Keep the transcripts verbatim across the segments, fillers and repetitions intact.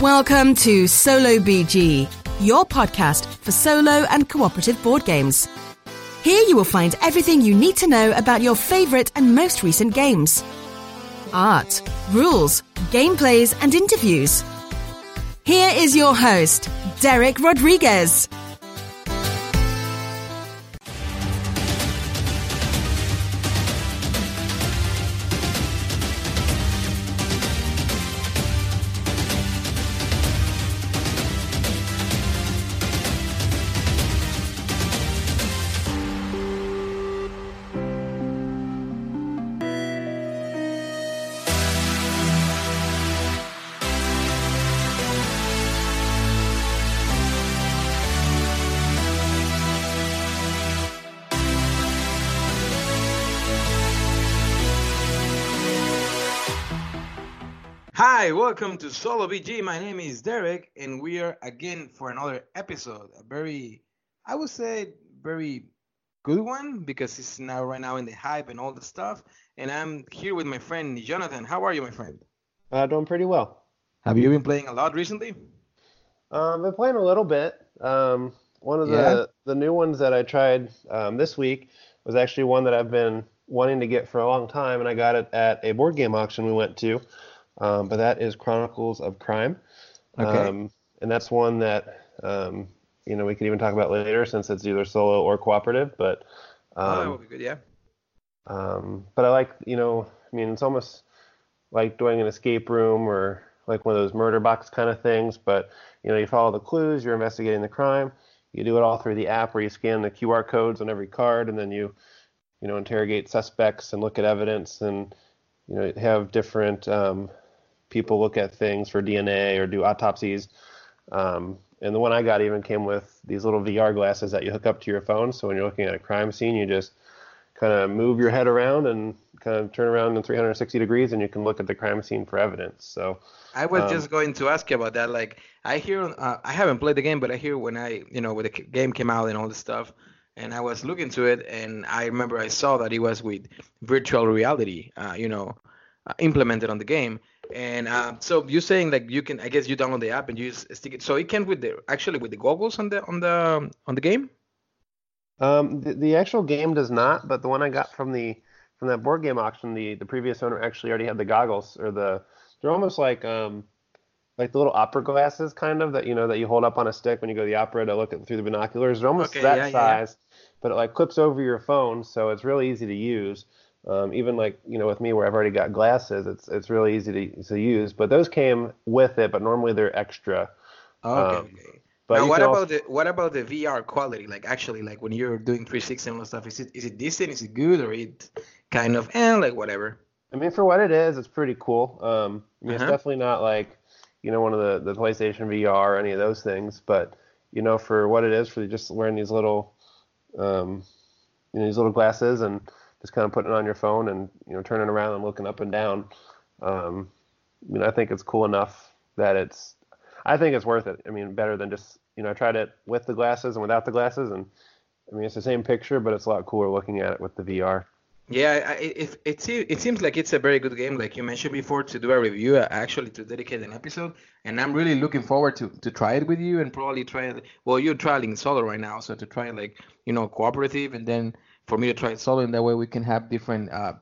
Welcome to Solo B G, your podcast for solo and cooperative board games. Here you will find everything you need to know about your favourite and most recent games. Art, rules, gameplays and interviews. Here is your host, Derek Rodriguez. Hi, welcome to Solo B G. My name is Derek, and we are again for another episode. A very, I would say, very good one, because it's now right now in the hype and all the stuff. And I'm here with my friend Jonathan. How are you, my friend? Uh, doing pretty well. Have you been playing a lot recently? Uh, I've been playing a little bit. Um, one of yeah. the, the new ones that I tried um, this week was actually one that I've been wanting to get for a long time, and I got it at a board game auction we went to. Um, but that is Chronicles of Crime. Okay. Um, and that's one that, um, you know, we could even talk about later since it's either solo or cooperative. But um, oh, that would be good, yeah. Um, but I like, you know, I mean, it's almost like doing an escape room or like one of those murder box kind of things. But, you know, you follow the clues, you're investigating the crime. You do it all through the app where you scan the Q R codes on every card, and then you, you know, interrogate suspects and look at evidence and, you know, have different... Um, people look at things for D N A or do autopsies. Um, and the one I got even came with these little V R glasses that you hook up to your phone. So when you're looking at a crime scene, you just kind of move your head around and kind of turn around in three hundred sixty degrees, and you can look at the crime scene for evidence. So I was um, just going to ask you about that. Like I hear, uh, I haven't played the game, but I hear when I, you know, when the game came out and all this stuff, and I was looking to it, and I remember I saw that it was with virtual reality, uh, you know, uh, implemented on the game. And uh, so you're saying like you can, I guess you download the app and you just stick it. So it came with the actually with the goggles on the on the on the game. Um, the, the actual game does not, but the one I got from the from that board game auction, the, the previous owner actually already had the goggles, or the they're almost like um like the little opera glasses kind of that you know that you hold up on a stick when you go to the opera to look at through the binoculars. They're almost okay, that yeah, size, yeah. But it like clips over your phone, so it's really easy to use. Um, even like, you know, with me where I've already got glasses, it's it's really easy to, to use. But those came with it, but normally they're extra. Okay. Um, but now, what about also... the what about the V R quality? Like actually, like when you're doing three sixty and stuff, is it is it decent? Is it good, or it kind of and eh, like whatever? I mean, for what it is, it's pretty cool. Um, I mean, uh-huh. It's definitely not like, you know, one of the, the PlayStation V R or any of those things. But you know, for what it is, for just wearing these little, um, you know, these little glasses and just kind of putting it on your phone and, you know, turning around and looking up and down. Um, I mean, I think it's cool enough that it's, I think it's worth it. I mean, better than just, you know, I tried it with the glasses and without the glasses. And I mean, it's the same picture, but it's a lot cooler looking at it with the V R. Yeah, it it, it, it seems like it's a very good game, like you mentioned before, to do a review, actually to dedicate an episode. And I'm really looking forward to, to try it with you and probably try it. Well, you're trialing solo right now, so to try like, you know, cooperative, and then for me to try it solo, and that way we can have different uh,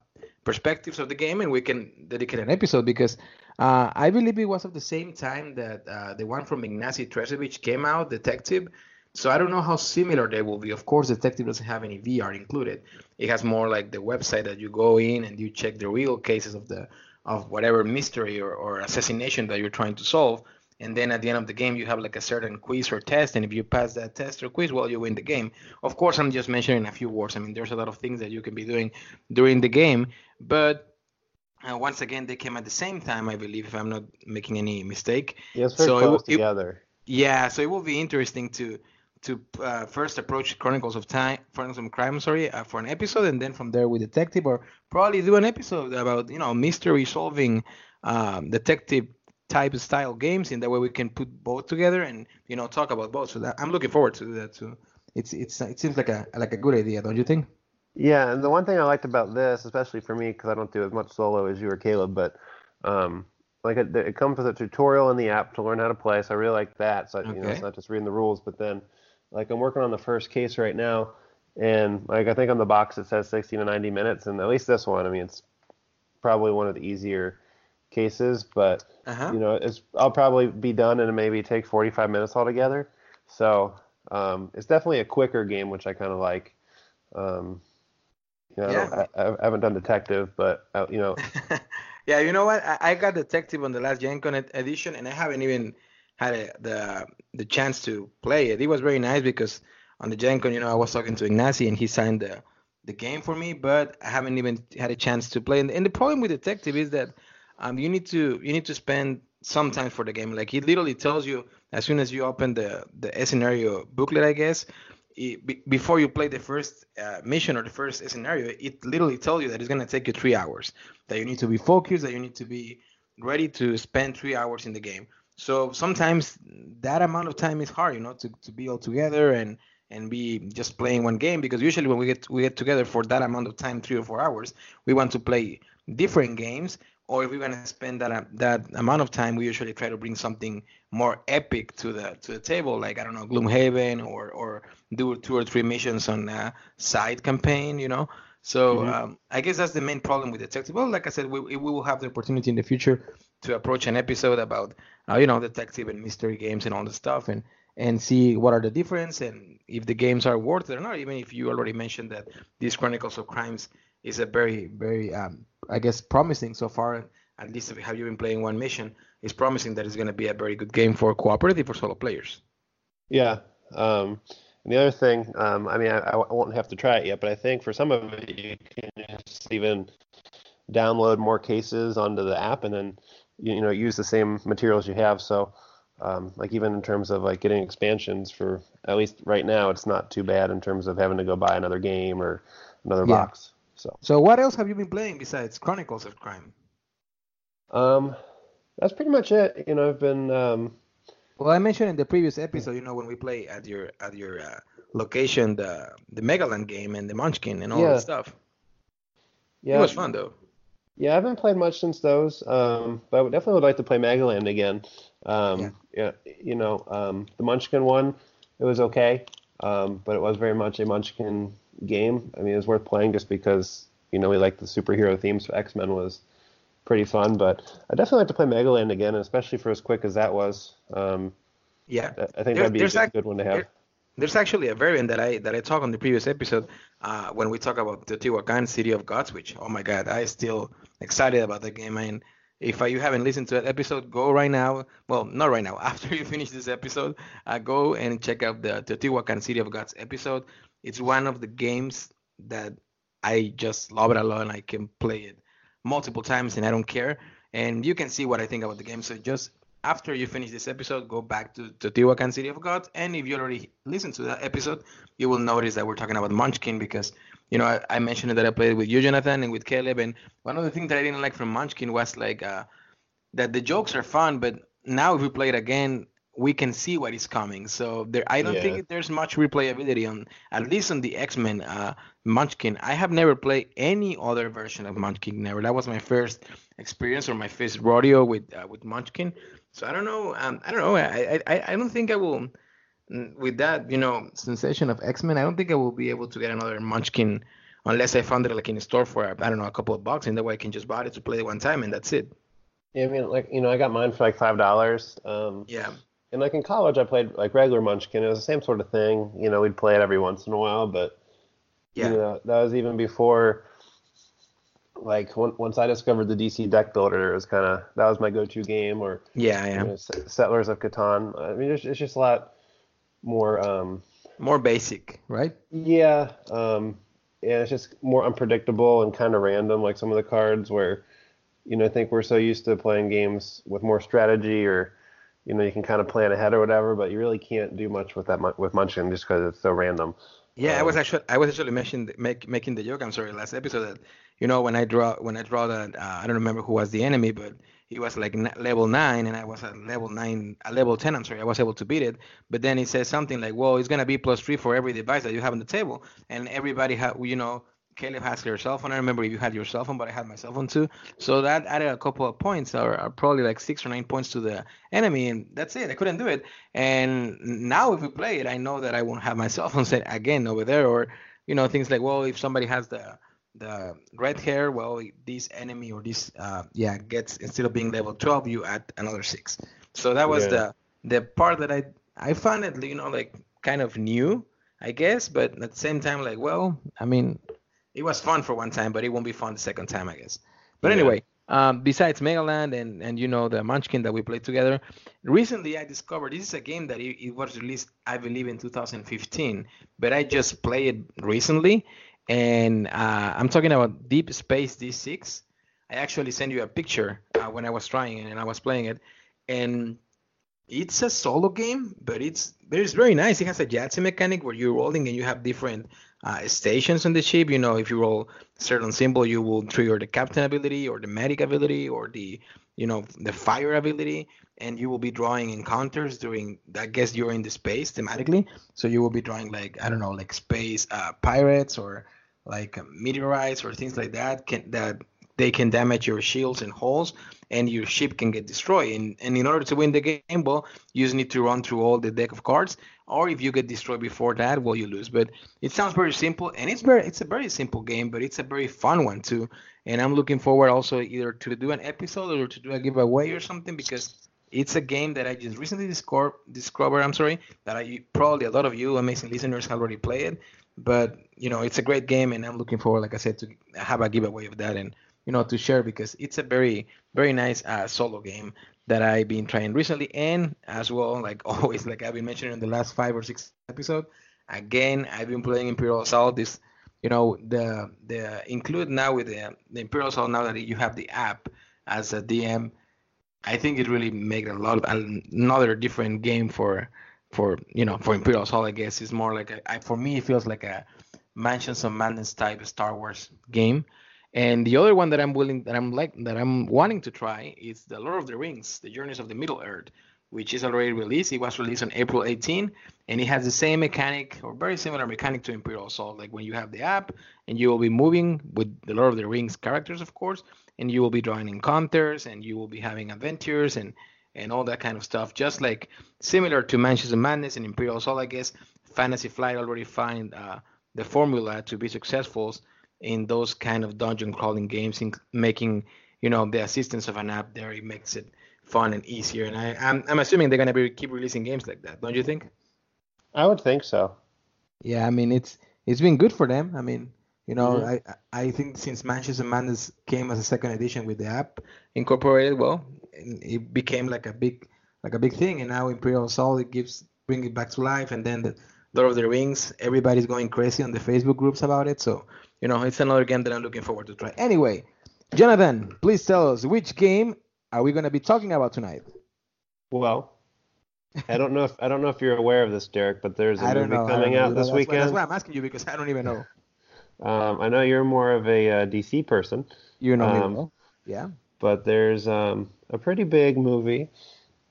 perspectives of the game, and we can dedicate an episode, because uh, I believe it was at the same time that uh, the one from Ignacy Trezevich came out, Detective. So I don't know how similar they will be. Of course, Detective doesn't have any V R included. It has more like the website that you go in and you check the real cases of the of whatever mystery or, or assassination that you're trying to solve. And then at the end of the game, you have like a certain quiz or test. And if you pass that test or quiz, well, you win the game. Of course, I'm just mentioning a few words. I mean, there's a lot of things that you can be doing during the game. But uh, once again, they came at the same time, I believe, if I'm not making any mistake. Yes, very so close it, together. It, yeah, so it will be interesting to... to uh, first approach Chronicles of Time, Chronicles of Crime, sorry, uh, for an episode, and then from there with Detective, or probably do an episode about, you know, mystery solving, um, detective type style games, in that way we can put both together and, you know, talk about both. So that, I'm looking forward to that too. It's it's it seems like a like a good idea, don't you think? Yeah, and the one thing I liked about this, especially for me, because I don't do as much solo as you or Caleb, but um, Like it, it comes with a tutorial in the app to learn how to play, so I really like that. So okay. you know, it's not just reading the rules, but then like I'm working on the first case right now, and like I think on the box it says sixty to ninety minutes, and at least this one, I mean, it's probably one of the easier cases, but uh-huh. you know, it's I'll probably be done and maybe take forty-five minutes altogether. So um, it's definitely a quicker game, which I kind of like. Um, you know, yeah. I, I, I haven't done Detective, but I, you know. Yeah, you know what? I, I got Detective on the last GenCon edition, and I haven't even had a, the the chance to play it. It was very nice because on the GenCon, you know, I was talking to Ignacy, and he signed the the game for me, but I haven't even had a chance to play. And, and the problem with Detective is that um, you need to you need to spend some time for the game. Like it literally tells you as soon as you open the the scenario booklet, I guess. It, b- before you play the first uh, mission or the first scenario, it literally tells you that it's going to take you three hours, that you need to be focused, that you need to be ready to spend three hours in the game. So sometimes that amount of time is hard, you know, to, to be all together and, and be just playing one game, because usually when we get we get together for that amount of time, three or four hours, we want to play different games, or if we're going to spend that uh, that amount of time, we usually try to bring something more epic to the to the table, like, I don't know, Gloomhaven, or or do two or three missions on a side campaign, you know? So mm-hmm. um, I guess that's the main problem with Detective. Well, like I said, we, we will have the opportunity in the future to approach an episode about, uh, you know, Detective and mystery games and all the stuff, and, and see what are the difference and if the games are worth it or not, even if you already mentioned that these Chronicles of Crimes is a very, very, um, I guess, promising so far. At least if you have been playing one mission, it's promising that it's going to be a very good game for cooperative or solo players. Yeah. Um, and the other thing, um, I mean, I, I won't have to try it yet, but I think for some of it, you can just even download more cases onto the app and then, you, you know, use the same materials you have. So, um, like, even in terms of, like, getting expansions for, at least right now, it's not too bad in terms of having to go buy another game or another yeah. box. So. so what else have you been playing besides Chronicles of Crime? Um, that's pretty much it. You know, I've been. Um... Well, I mentioned in the previous episode, you know, when we play at your at your uh, location, the the Megaland game and the Munchkin and all yeah. that stuff. Yeah, it was fun though. Yeah, I haven't played much since those, um, but I would definitely would like to play Megaland again. Um, yeah. yeah, you know, um, the Munchkin one, it was okay, um, but it was very much a Munchkin game. I mean, it was worth playing just because, you know, we like the superhero themes. So X-Men was pretty fun, but I definitely like to play Megaland again, especially for as quick as that was. Um, yeah, I think there's, that'd be a ac- good one to have. There, there's actually a variant that I that I talked on the previous episode uh, when we talk about the Teotihuacan City of Gods, which, oh my God, I'm still excited about the game. And if I, you haven't listened to that episode, go right now. Well, not right now. After you finish this episode, uh, go and check out the Teotihuacan City of Gods episode. It's one of the games that I just love it a lot, and I can play it multiple times, and I don't care. And you can see what I think about the game. So just after you finish this episode, go back to Teotihuacan City of Gods. And if you already listened to that episode, you will notice that we're talking about Munchkin because, you know, I, I mentioned that I played with you, Jonathan, and with Caleb. And one of the things that I didn't like from Munchkin was like uh, that the jokes are fun, but now if we play it again, we can see what is coming. So there, I don't yeah. think there's much replayability on, at least on the X-Men uh, Munchkin. I have never played any other version of Munchkin, never. That was my first experience or my first rodeo with uh, with Munchkin. So I don't know. Um, I don't know. I, I I don't think I will, with that, you know, sensation of X-Men, I don't think I will be able to get another Munchkin unless I found it like in a store for, I don't know, a couple of bucks, and that way I can just buy it to play it one time and that's it. Yeah, I mean, like, you know, I got mine for like five dollars. Um, yeah. And, like, in college, I played, like, regular Munchkin. It was the same sort of thing. You know, we'd play it every once in a while, but, yeah. you know, that was even before, like, when, once I discovered the D C Deck Builder, it was kind of, that was my go-to game, or, yeah, yeah. You know, Settlers of Catan. I mean, it's, it's just a lot more, um... more basic, right? Yeah, um, yeah, it's just more unpredictable and kind of random, like some of the cards where, you know, I think we're so used to playing games with more strategy or... You know, you can kind of plan ahead or whatever, but you really can't do much with that with Munchkin just because it's so random. Yeah, um, I was actually I was actually mentioned make, making the joke. I'm sorry, last episode that you know when I draw when I draw that uh, I don't remember who was the enemy, but he was like level nine and I was at level nine, at level ten. I'm sorry, I was able to beat it, but then he says something like, "Well, it's gonna be plus three for every device that you have on the table," and everybody had you know Caleb has her cell phone. I remember you had your cell phone, but I had my cell phone too. So that added a couple of points, or, or probably like six or nine points to the enemy, and that's it. I couldn't do it. And now if we play it, I know that I won't have my cell phone set again over there, or you know, things like, well, if somebody has the the red hair, well, this enemy or this uh, yeah gets, instead of being level twelve, you add another six. So that was yeah. the the part that I I found it, you know, like kind of new, I guess, but at the same time, like, well, I mean, it was fun for one time, but it won't be fun the second time, I guess. But yeah. anyway, um, besides Megaland and, and, you know, the Munchkin that we played together, recently I discovered this is a game that it, it was released, I believe, in two thousand fifteen, but I just played it recently, and uh, I'm talking about Deep Space D six. I actually sent you a picture uh, when I was trying it and I was playing it, and it's a solo game, but it's but it's very nice. It has a Yahtzee mechanic where you're rolling and you have different uh, stations on the ship. You know, if you roll a certain symbol, you will trigger the captain ability or the medic ability or the, you know, the fire ability. And you will be drawing encounters during, I guess you're in the space thematically. So you will be drawing like, I don't know, like space uh, pirates or like meteorites or things like that can, that they can damage your shields and holes, and your ship can get destroyed. And, and in order to win the game, well, you just need to run through all the deck of cards. Or if you get destroyed before that, well, you lose. But it sounds very simple, and it's very it's a very simple game, but it's a very fun one too. And I'm looking forward also either to do an episode or to do a giveaway or something, because it's a game that I just recently discovered. discovered I'm sorry that I probably a lot of you amazing listeners have already played it. But you know, it's a great game, and I'm looking forward, like I said, to have a giveaway of that and, you know, to share, because it's a very, very nice uh, solo game that I've been trying recently. And as well, like always, like I've been mentioning in the last five or six episodes, again, I've been playing Imperial Assault. This, you know, the the include now with the, the Imperial Assault, now that you have the app as a D M, I think it really made a lot of another different game for, for you know, for Imperial Assault, I guess. It's more like, a, I, for me, it feels like a Mansions of Madness type Star Wars game. And the other one that I'm willing, that I'm like, that I'm wanting to try is the Lord of the Rings: The Journeys of the Middle Earth, which is already released. It was released on April eighteenth, and it has the same mechanic or very similar mechanic to Imperial Assault. Like when you have the app, and you will be moving with the Lord of the Rings characters, of course, and you will be drawing encounters, and you will be having adventures, and and all that kind of stuff. Just like similar to Mansions of Madness and Imperial Assault, I guess. Fantasy Flight already find uh, the formula to be successful in those kind of dungeon crawling games, in making, you know, the assistance of an app there, it makes it fun and easier. And I, I'm, I'm assuming they're gonna be keep releasing games like that, don't you think? I would think so. Yeah, I mean it's it's been good for them. I mean, you know, mm-hmm. I I think since Mansions of Madness came as a second edition with the app incorporated, well, it became like a big like a big thing. And now Imperial Assault, it gives bring it back to life, and then the Lord of the Rings, everybody's going crazy on the Facebook groups about it. So, you know, it's another game that I'm looking forward to try. Anyway, Jonathan, please tell us, which game are we going to be talking about tonight? Well, I don't know if I don't know if you're aware of this, Derek, but there's a movie know, coming out this that's weekend. Why, that's why I'm asking you, because I don't even know. Um, I know you're more of a uh, D C person. You know um, me well. Yeah. But there's um, a pretty big movie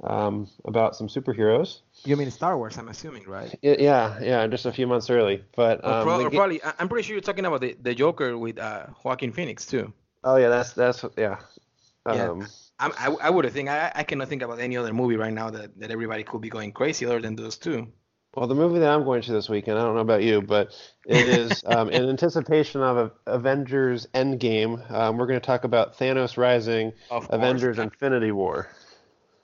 um, about some superheroes. You mean Star Wars, I'm assuming, right? Yeah, yeah, just a few months early. But um, pro- get... probably, I'm pretty sure you're talking about the, the Joker with uh, Joaquin Phoenix too. Oh yeah, that's that's yeah. Um, yeah. I I, I would think I I cannot think about any other movie right now that, that everybody could be going crazy other than those two. Well, the movie that I'm going to this weekend, I don't know about you, but it is um, in anticipation of Avengers Endgame. Um, we're going to talk about Thanos Rising, of Avengers course. Infinity War.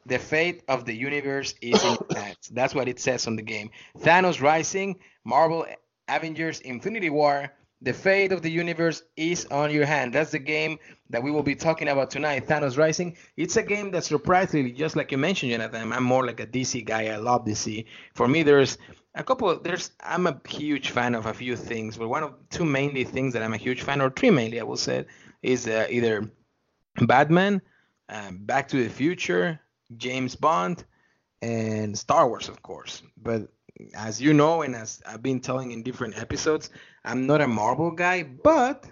The fate of the universe is in hands. That's what it says on the game. Thanos Rising, Marvel Avengers Infinity War. The fate of the universe is on your hand. That's the game that we will be talking about tonight, Thanos Rising. It's a game that surprisingly, just like you mentioned, Jonathan, I'm more like a D C guy. I love D C. For me, there's a couple of, there's, I'm a huge fan of a few things, but one of two mainly things that I'm a huge fan, or three mainly, I will say, is uh, either Batman, uh, Back to the Future, James Bond, and Star Wars, of course. But as you know, and as I've been telling in different episodes, I'm not a Marvel guy, but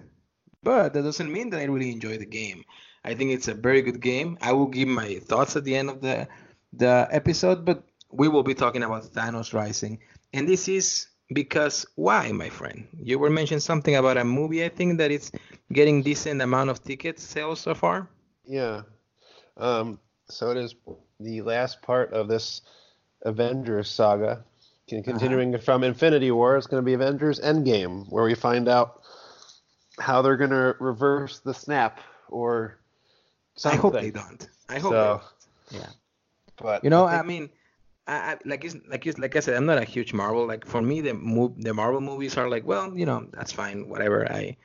but that doesn't mean that I really enjoy the game. I think it's a very good game. I will give my thoughts at the end of the the episode, but we will be talking about Thanos Rising. And this is Because why, my friend? You were mentioning something about a movie, I think, that it's getting decent amount of tickets sales so far. Yeah. Um, so it is the last part of this Avengers saga. Continuing uh-huh. from Infinity War, it's going to be Avengers Endgame, where we find out how they're going to reverse the snap or something. I hope they don't. I hope so, they don't. Yeah. But you know, I, think- I mean... I, I, like it's, like it's, like I said, I'm not a huge Marvel. Like for me, the mo- the Marvel movies are like, well, you know, that's fine, whatever. I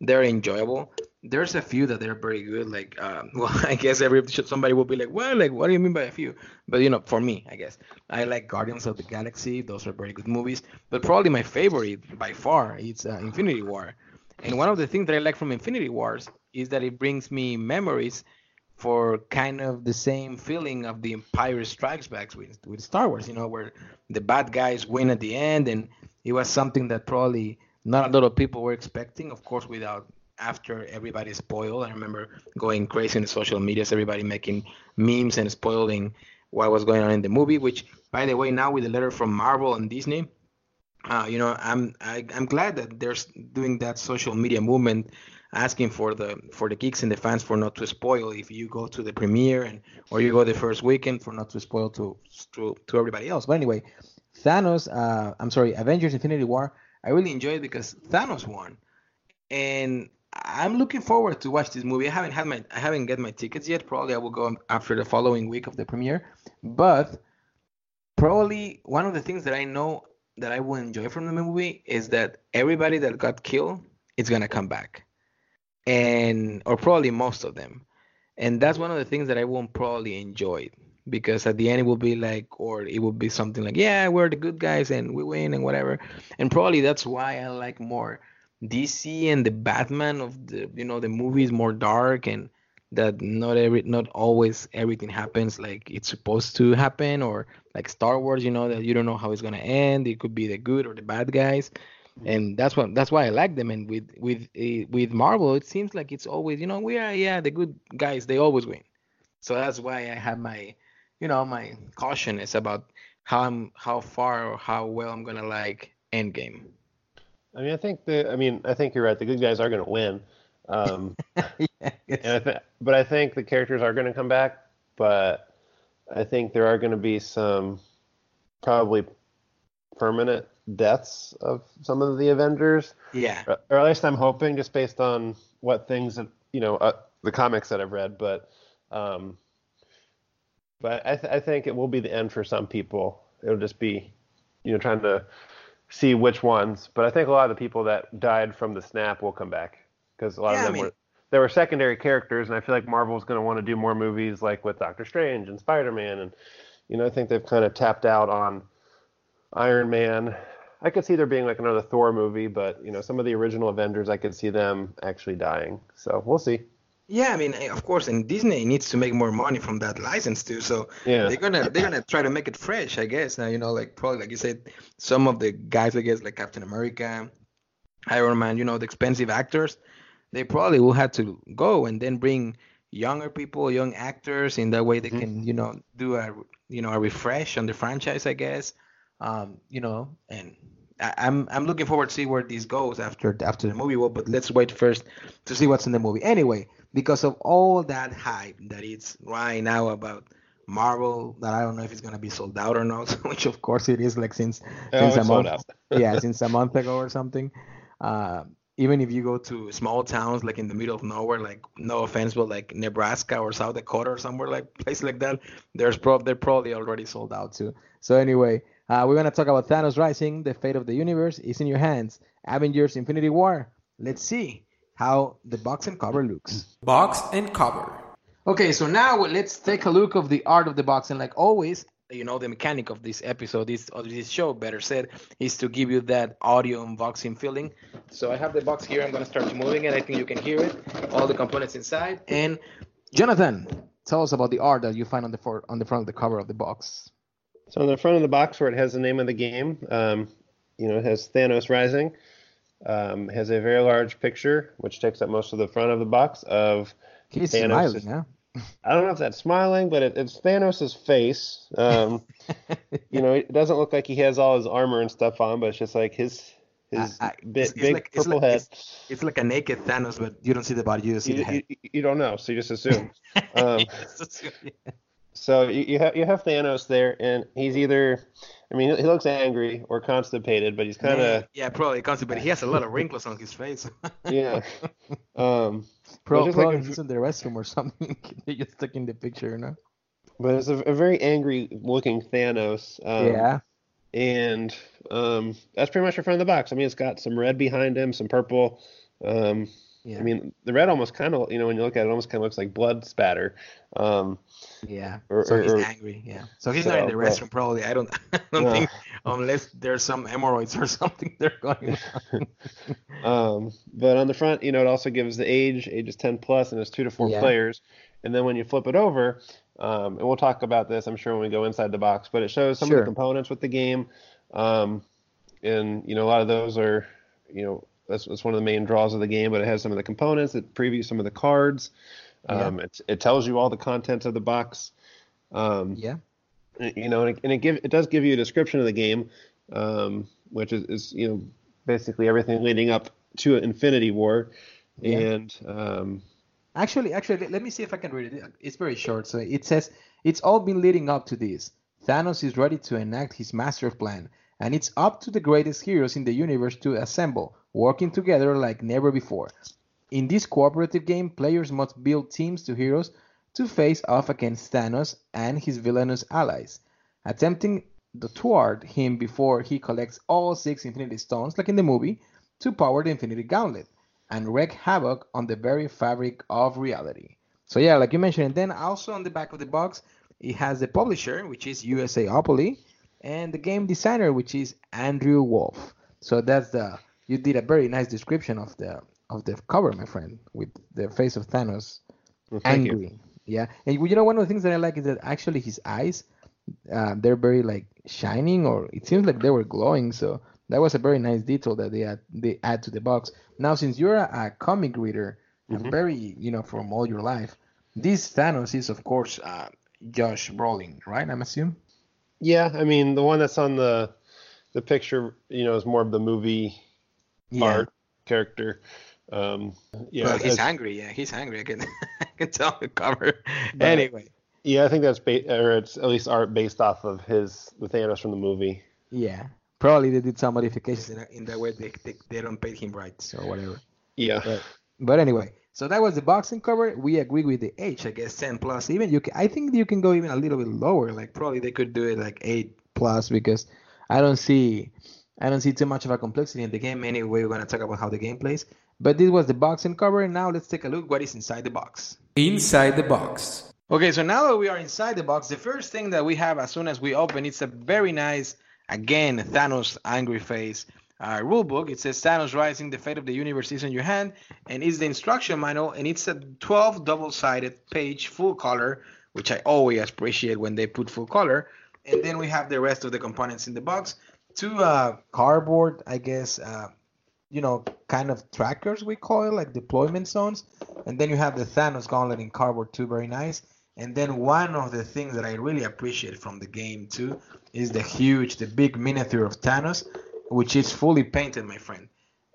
they're enjoyable. There's a few that they're pretty good. Like, uh, well, I guess every somebody will be like, well, like what do you mean by a few? But you know, for me, I guess I like Guardians of the Galaxy. Those are very good movies. But probably my favorite by far is uh, Infinity War. And one of the things that I like from Infinity Wars is that it brings me memories for kind of the same feeling of the Empire Strikes Back with, with Star Wars, you know, where the bad guys win at the end, and it was something that probably not a lot of people were expecting, of course, without after everybody spoiled. I remember going crazy in the social medias, everybody making memes and spoiling what was going on in the movie, which, by the way, now with the letter from Marvel and Disney, uh, you know, I'm I, I'm glad that they're doing that social media movement, asking for the for the geeks and the fans for not to spoil if you go to the premiere and or you go the first weekend, for not to spoil to to, to everybody else. But anyway, Thanos, uh, I'm sorry, Avengers Infinity War, I really enjoyed it because Thanos won, and I'm looking forward to watch this movie. I haven't had my I haven't get my tickets yet. Probably I will go after the following week of the premiere. But probably one of the things that I know that I will enjoy from the movie is that everybody that got killed is gonna come back. And or probably most of them, and that's one of the things that I won't probably enjoy, because at the end it will be like, or it will be something like, yeah, we're the good guys and we win and whatever. And probably that's why I like more D C and the Batman of the, you know, the movies, more dark, and that not every not always everything happens like it's supposed to happen, or like Star Wars, you know, that you don't know how it's gonna end. It could be the good or the bad guys. And that's what that's why I like them. And with with with Marvel, it seems like it's always, you know, we are yeah the good guys, they always win. So that's why I have my, you know, my caution is about how I'm how far or how well I'm gonna like Endgame. I mean, I think the I mean I think you're right. The good guys are gonna win, um, yeah, and I th- but I think the characters are gonna come back. But I think there are gonna be some probably permanent deaths of some of the Avengers, yeah, or, or at least I'm hoping, just based on what things have, you know, uh, the comics that I've read. But, um, but I, th- I think it will be the end for some people. It'll just be, you know, trying to see which ones. But I think a lot of the people that died from the snap will come back, because a lot yeah, of them I mean, were there were secondary characters, and I feel like Marvel's going to want to do more movies like with Doctor Strange and Spider-Man, and you know, I think they've kind of tapped out on Iron Man. I could see there being like another Thor movie, but you know, some of the original Avengers, I could see them actually dying. So we'll see. Yeah, I mean, of course, and Disney needs to make more money from that license too. So yeah. they're gonna they're gonna try to make it fresh, I guess. Now, you know, like probably like you said, some of the guys, I guess, like Captain America, Iron Man, you know, the expensive actors, they probably will have to go and then bring younger people, young actors. In that way, they mm-hmm. can, you know, do a you know a refresh on the franchise, I guess. Um, you know, and I, I'm I'm looking forward to see where this goes after after the movie. Well, but let's wait first to see what's in the movie. Anyway, because of all that hype that it's right now about Marvel, that I don't know if it's gonna be sold out or not. Which of course it is, like since yeah, since a month, yeah, since a month ago or something. Uh, even if you go to small towns like in the middle of nowhere, like no offense, but like Nebraska or South Dakota or somewhere like place like that, there's pro- they're probably already sold out too. So anyway. Uh, we're going to talk about Thanos Rising, the fate of the universe is in your hands. Avengers Infinity War. Let's see how the box and cover looks. Box and cover. Okay, so now let's take a look of the art of the box. And like always, you know, the mechanic of this episode, this, or this show, better said, is to give you that audio unboxing feeling. So I have the box here. I'm going to start moving it. I think you can hear it. All the components inside. And Jonathan, tell us about the art that you find on the for, on the front of the cover of the box. So on the front of the box where it has the name of the game, um, you know, it has Thanos Rising, um, has a very large picture, which takes up most of the front of the box of He's Thanos. Smiling, yeah. I don't know if that's smiling, but it, it's Thanos' face. Um, you know, it doesn't look like he has all his armor and stuff on, but it's just like his his I, I, big, it's, it's big like, purple it's like, head. It's, it's like a naked Thanos, but you don't see the body, you just see you, the head. You, you don't know, so you just assume. Um, you just assume yeah. So you, you have you have Thanos there, and he's either, I mean, he looks angry or constipated, but he's kind of yeah, yeah, probably constipated. He has a lot of wrinkles on his face. yeah, um, probably, probably like a, he's in the restroom or something. They just took in the picture, you know. But it's a, a very angry-looking Thanos. Um, yeah, and um, that's pretty much in front of the box. I mean, it's got some red behind him, some purple. Um, yeah. I mean, the red almost kind of, you know, when you look at it, it almost kind of looks like blood spatter. Um, yeah. Or, so or, he's or, angry. Yeah. So he's so, not in the restroom, but, probably. I don't. I don't no. think unless there's some hemorrhoids or something they're going on. um, but on the front, you know, it also gives the age. Age is ten plus, and it's two to four yeah. players. And then when you flip it over, um, and we'll talk about this, I'm sure, when we go inside the box. But it shows some sure. of the components with the game, um, and you know, a lot of those are, you know. That's, that's one of the main draws of the game, but it has some of the components. It previews some of the cards. Um, yeah. it, it tells you all the contents of the box. Um, yeah. You know, and it, and it give it does give you a description of the game, um, which is, is you know basically everything leading up to Infinity War. Yeah. And um, actually, actually, let me see if I can read it. It's very short. So it says it's all been leading up to this. Thanos is ready to enact his master plan, and it's up to the greatest heroes in the universe to assemble, working together like never before. In this cooperative game, players must build teams to heroes to face off against Thanos and his villainous allies, attempting to thwart him before he collects all six Infinity Stones, like in the movie, to power the Infinity Gauntlet and wreak havoc on the very fabric of reality. So yeah, like you mentioned, and then also on the back of the box, it has the publisher, which is USAopoly, and the game designer, which is Andrew Wolf. So that's the... You did a very nice description of the of the cover, my friend, with the face of Thanos, well, angry. You. Yeah, and you know, one of the things that I like is that actually his eyes, uh, they're very like shining, or it seems like they were glowing. So that was a very nice detail that they add, they add to the box. Now, since you're a, a comic reader, mm-hmm. very you know from all your life, this Thanos is of course uh, Josh Brolin, right? I'm assuming. Yeah, I mean the one that's on the the picture, you know, is more of the movie. Yeah. Art character, um, yeah. Well, he's angry. Yeah, he's angry. I can, I can tell the cover. But anyway. Yeah, I think that's ba- or it's at least art based off of his the Thanos from the movie. Yeah, probably they did some modifications in, in that way. They, they they don't pay him right, so whatever. Yeah. But, but anyway, so that was the boxing cover. We agree with the age, I guess, ten plus. Even you can, I think you can go even a little bit lower. Like probably they could do it like eight plus because I don't see. I don't see too much of a complexity in the game. Anyway, we're going to talk about how the game plays. But this was the box and cover. And now let's take a look what is inside the box. Inside the box. Okay, so now that we are inside the box, the first thing that we have as soon as we open, it's a very nice, again, Thanos angry face uh, rule book. It says, Thanos Rising, the fate of the universe is in your hand. And it's the instruction manual. And it's a twelve double-sided page full color, which I always appreciate when they put full color. And then we have the rest of the components in the box. Two uh, cardboard, I guess, uh, you know, kind of trackers we call it, like deployment zones. And then you have the Thanos Gauntlet in cardboard too, very nice. And then one of the things that I really appreciate from the game too is the huge, the big miniature of Thanos, which is fully painted, my friend.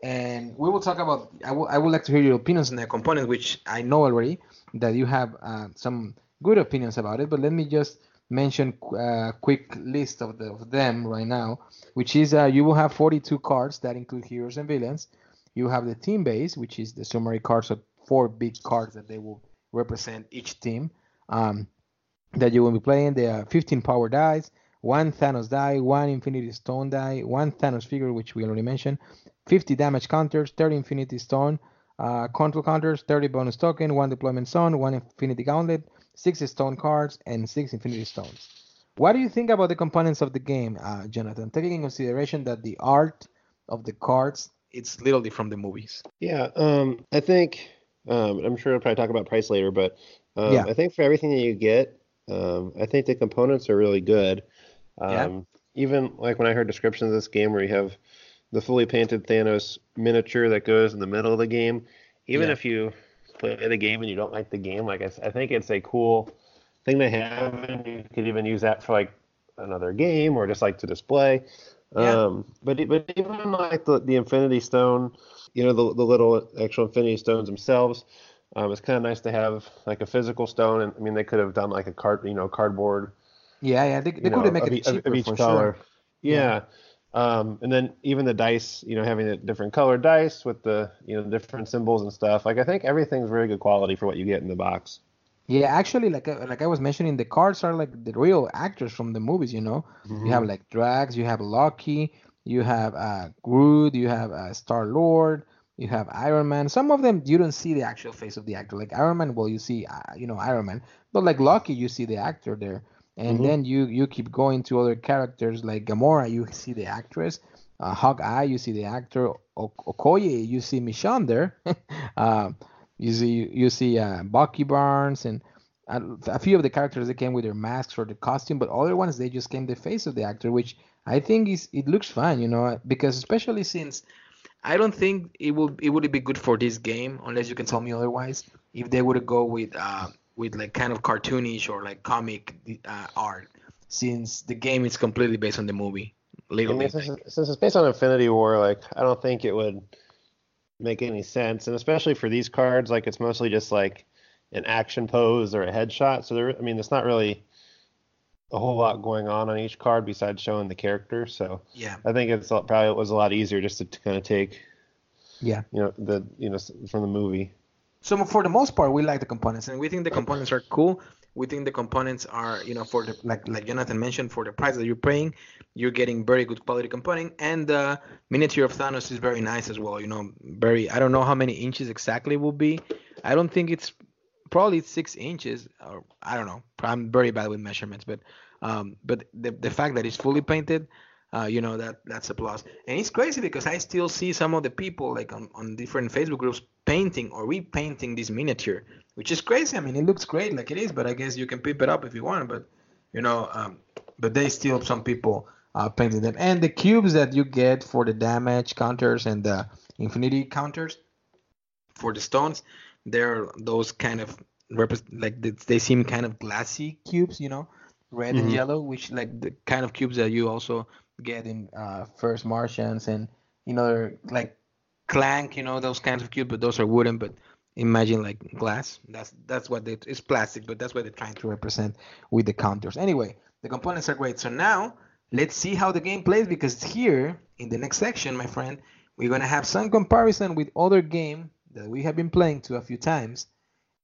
And we will talk about, I, w- I would like to hear your opinions on the component, which I know already that you have uh, some good opinions about it, but let me just mention a quick list of, the, of them right now, which is uh, you will have forty-two cards that include heroes and villains. You have the team base, which is the summary cards of four big cards that they will represent each team um, that you will be playing. There are fifteen power dice, one Thanos die, one Infinity Stone die, one Thanos figure, which we already mentioned, fifty damage counters, thirty Infinity Stone uh, control counters, thirty bonus token, one deployment zone, one Infinity Gauntlet, six stone cards, and six Infinity Stones. What do you think about the components of the game, uh, Jonathan? Taking in consideration that the art of the cards, it's literally from the movies. Yeah, um, I think, um, I'm sure we'll probably talk about price later, but um, yeah. I think for everything that you get, um, I think the components are really good. Um, yeah. Even like when I heard descriptions of this game where you have the fully painted Thanos miniature that goes in the middle of the game, even yeah. if you play the game and you don't like the game, like I, I think it's a cool thing to have, and you could even use that for like another game or just like to display. Yeah. Um, but but even like the, the Infinity Stone, you know, the the little actual Infinity Stones themselves, um, it's kind of nice to have like a physical stone. And I mean, they could have done like a card, you know, cardboard. Yeah, yeah, they, they could have made it cheaper of each for color. Sure. Yeah. yeah. Um, and then even the dice, you know, having the different colored dice with the, you know, different symbols and stuff. Like I think everything's really good quality for what you get in the box. Yeah, actually, like like I was mentioning, the cards are like the real actors from the movies, you know. Mm-hmm. You have like Drax, you have Loki, you have uh, Groot, you have uh, Star-Lord, you have Iron Man. Some of them, you don't see the actual face of the actor. Like Iron Man, well, you see, uh, you know, Iron Man. But like Loki, you see the actor there. And mm-hmm. then you, you keep going to other characters like Gamora, you see the actress. Uh, Hawkeye, you see the actor. O- Okoye, you see Michonne there. uh, You see, you see uh, Bucky Barnes and uh, a few of the characters that came with their masks or the costume, but other ones they just came the face of the actor, which I think is it looks fine, you know, because especially since I don't think it will it would be good for this game unless you can tell me otherwise. If they would go with uh, with like kind of cartoonish or like comic uh, art, since the game is completely based on the movie. Literally, I mean, since, since it's based on Infinity War, like I don't think it would make any sense, and especially for these cards, like it's mostly just like an action pose or a headshot, so there I mean there's not really a whole lot going on on each card besides showing the character, so yeah, I think it's probably it was a lot easier just to kind of take yeah you know the you know from the movie. So for the most part we like the components, and we think the components are cool. We think the components are, you know, for the like like Jonathan mentioned, for the price that you're paying, you're getting very good quality component, and the uh, miniature of Thanos is very nice as well. You know, very. I don't know how many inches exactly it will be. I don't think it's probably six inches, or I don't know. I'm very bad with measurements, but um, but the the fact that it's fully painted, uh, you know, that that's a plus. And it's crazy because I still see some of the people like on, on different Facebook groups painting or repainting this miniature, which is crazy. I mean, it looks great like it is, but I guess you can pimp it up if you want. But, you know, um, but they still, some people uh, painting them. And the cubes that you get for the damage counters and the infinity counters for the stones, they're those kind of, like they seem kind of glassy cubes, you know, red mm-hmm. and yellow, which like the kind of cubes that you also get in uh, First Martians and, you know, like Clank, you know, those kinds of cubes, but those are wooden, but imagine like glass. That's that's what they, it's plastic, but that's what they're trying to represent with the counters. Anyway, the components are great. So now let's see how the game plays, because here in the next section, my friend, we're gonna have some comparison with other game that we have been playing to a few times.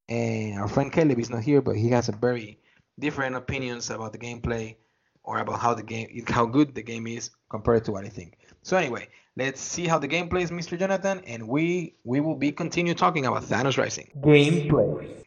And our friend Caleb is not here, but he has a very different opinions about the gameplay or about how the game, how good the game is compared to what I think. So anyway, let's see how the game plays, Mister Jonathan, and we, we will be continue talking about Thanos Rising. Gameplay.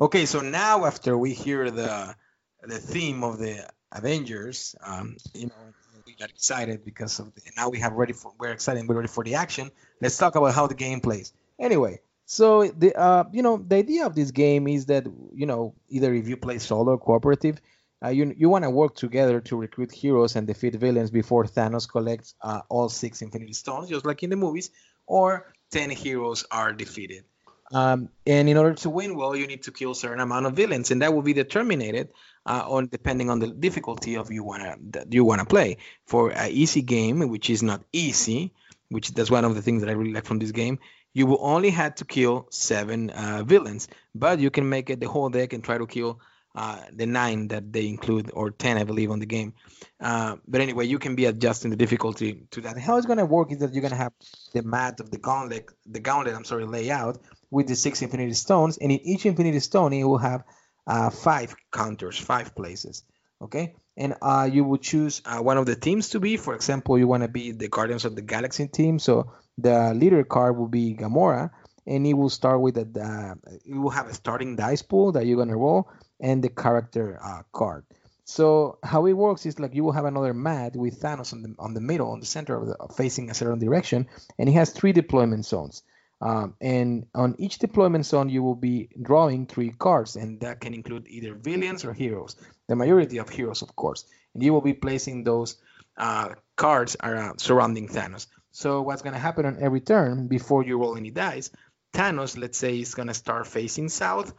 Okay, so now after we hear the the theme of the Avengers, um, you know, we got excited because of the, now we have ready for we're excited we're ready for the action. Let's talk about how the game plays. Anyway, so the uh, you know the idea of this game is that, you know, either if you play solo or cooperative, uh, you you want to work together to recruit heroes and defeat villains before Thanos collects uh, all six Infinity Stones, just like in the movies, or ten heroes are defeated. Um, and in order to win, well, you need to kill a certain amount of villains, and that will be determined uh, on depending on the difficulty of you wanna that you wanna play. For an easy game, which is not easy, which that's one of the things that I really like from this game, you will only have to kill seven uh, villains, but you can make it the whole deck and try to kill uh, the nine that they include, or ten, I believe, on the game. Uh, but anyway, you can be adjusting the difficulty to that. How it's gonna work is that you're gonna have the mat of the gauntlet, the gauntlet, I'm sorry, layout, with the six Infinity Stones, and in each Infinity Stone, it will have uh, five counters, five places. Okay, and uh, you would choose uh, one of the teams to be. For example, you want to be the Guardians of the Galaxy team, so the leader card will be Gamora, and it will start with a uh, you will have a starting dice pool that you're gonna roll and the character uh, card. So how it works is like you will have another mat with Thanos on the on the middle, on the center of the, facing a certain direction, and it has three deployment zones. Um, and on each deployment zone, you will be drawing three cards, and that can include either villains or heroes, the majority of heroes, of course. And you will be placing those uh, cards around, surrounding Thanos. So what's going to happen on every turn, before you roll any dice, Thanos, let's say, is going to start facing south.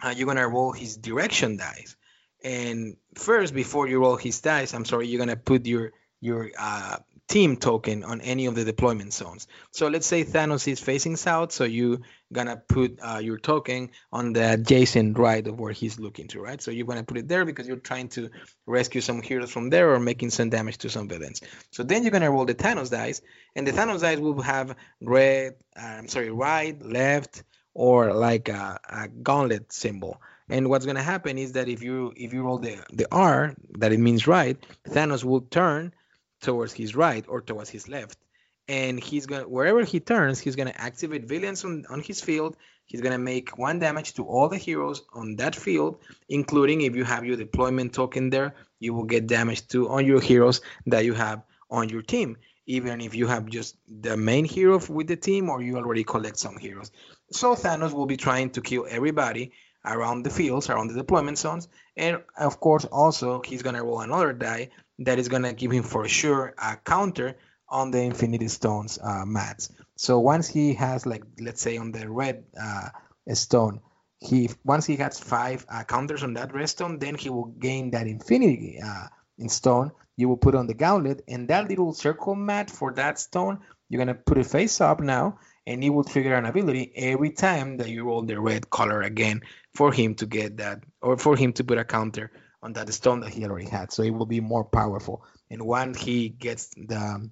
Uh, you're going to roll his direction dice. And first, before you roll his dice, I'm sorry, you're going to put your... your uh, team token on any of the deployment zones. So let's say Thanos is facing south, so you're gonna put uh, your token on the adjacent right of where he's looking to, right? So you're gonna put it there because you're trying to rescue some heroes from there or making some damage to some villains. So then you're gonna roll the Thanos dice, and the Thanos dice will have red, uh, I'm sorry, right, left, or like a, a gauntlet symbol. And what's gonna happen is that if you if you roll the, the R, that it means right, Thanos will turn towards his right or towards his left, and he's gonna wherever he turns, he's gonna activate villains on, on his field. He's gonna make one damage to all the heroes on that field, including if you have your deployment token there, you will get damage to on your heroes that you have on your team, even if you have just the main hero with the team or you already collect some heroes. So Thanos will be trying to kill everybody around the fields, around the deployment zones, and of course also he's gonna roll another die that is going to give him for sure a counter on the Infinity Stones uh, mats. So once he has, like, let's say on the red uh, stone, he once he has five uh, counters on that red stone, then he will gain that Infinity uh, in stone. You will put on the gauntlet, and that little circle mat for that stone, you're going to put it face up now, and it will trigger an ability every time that you roll the red color again for him to get that, or for him to put a counter on that stone that he already had, so it will be more powerful. And when he gets the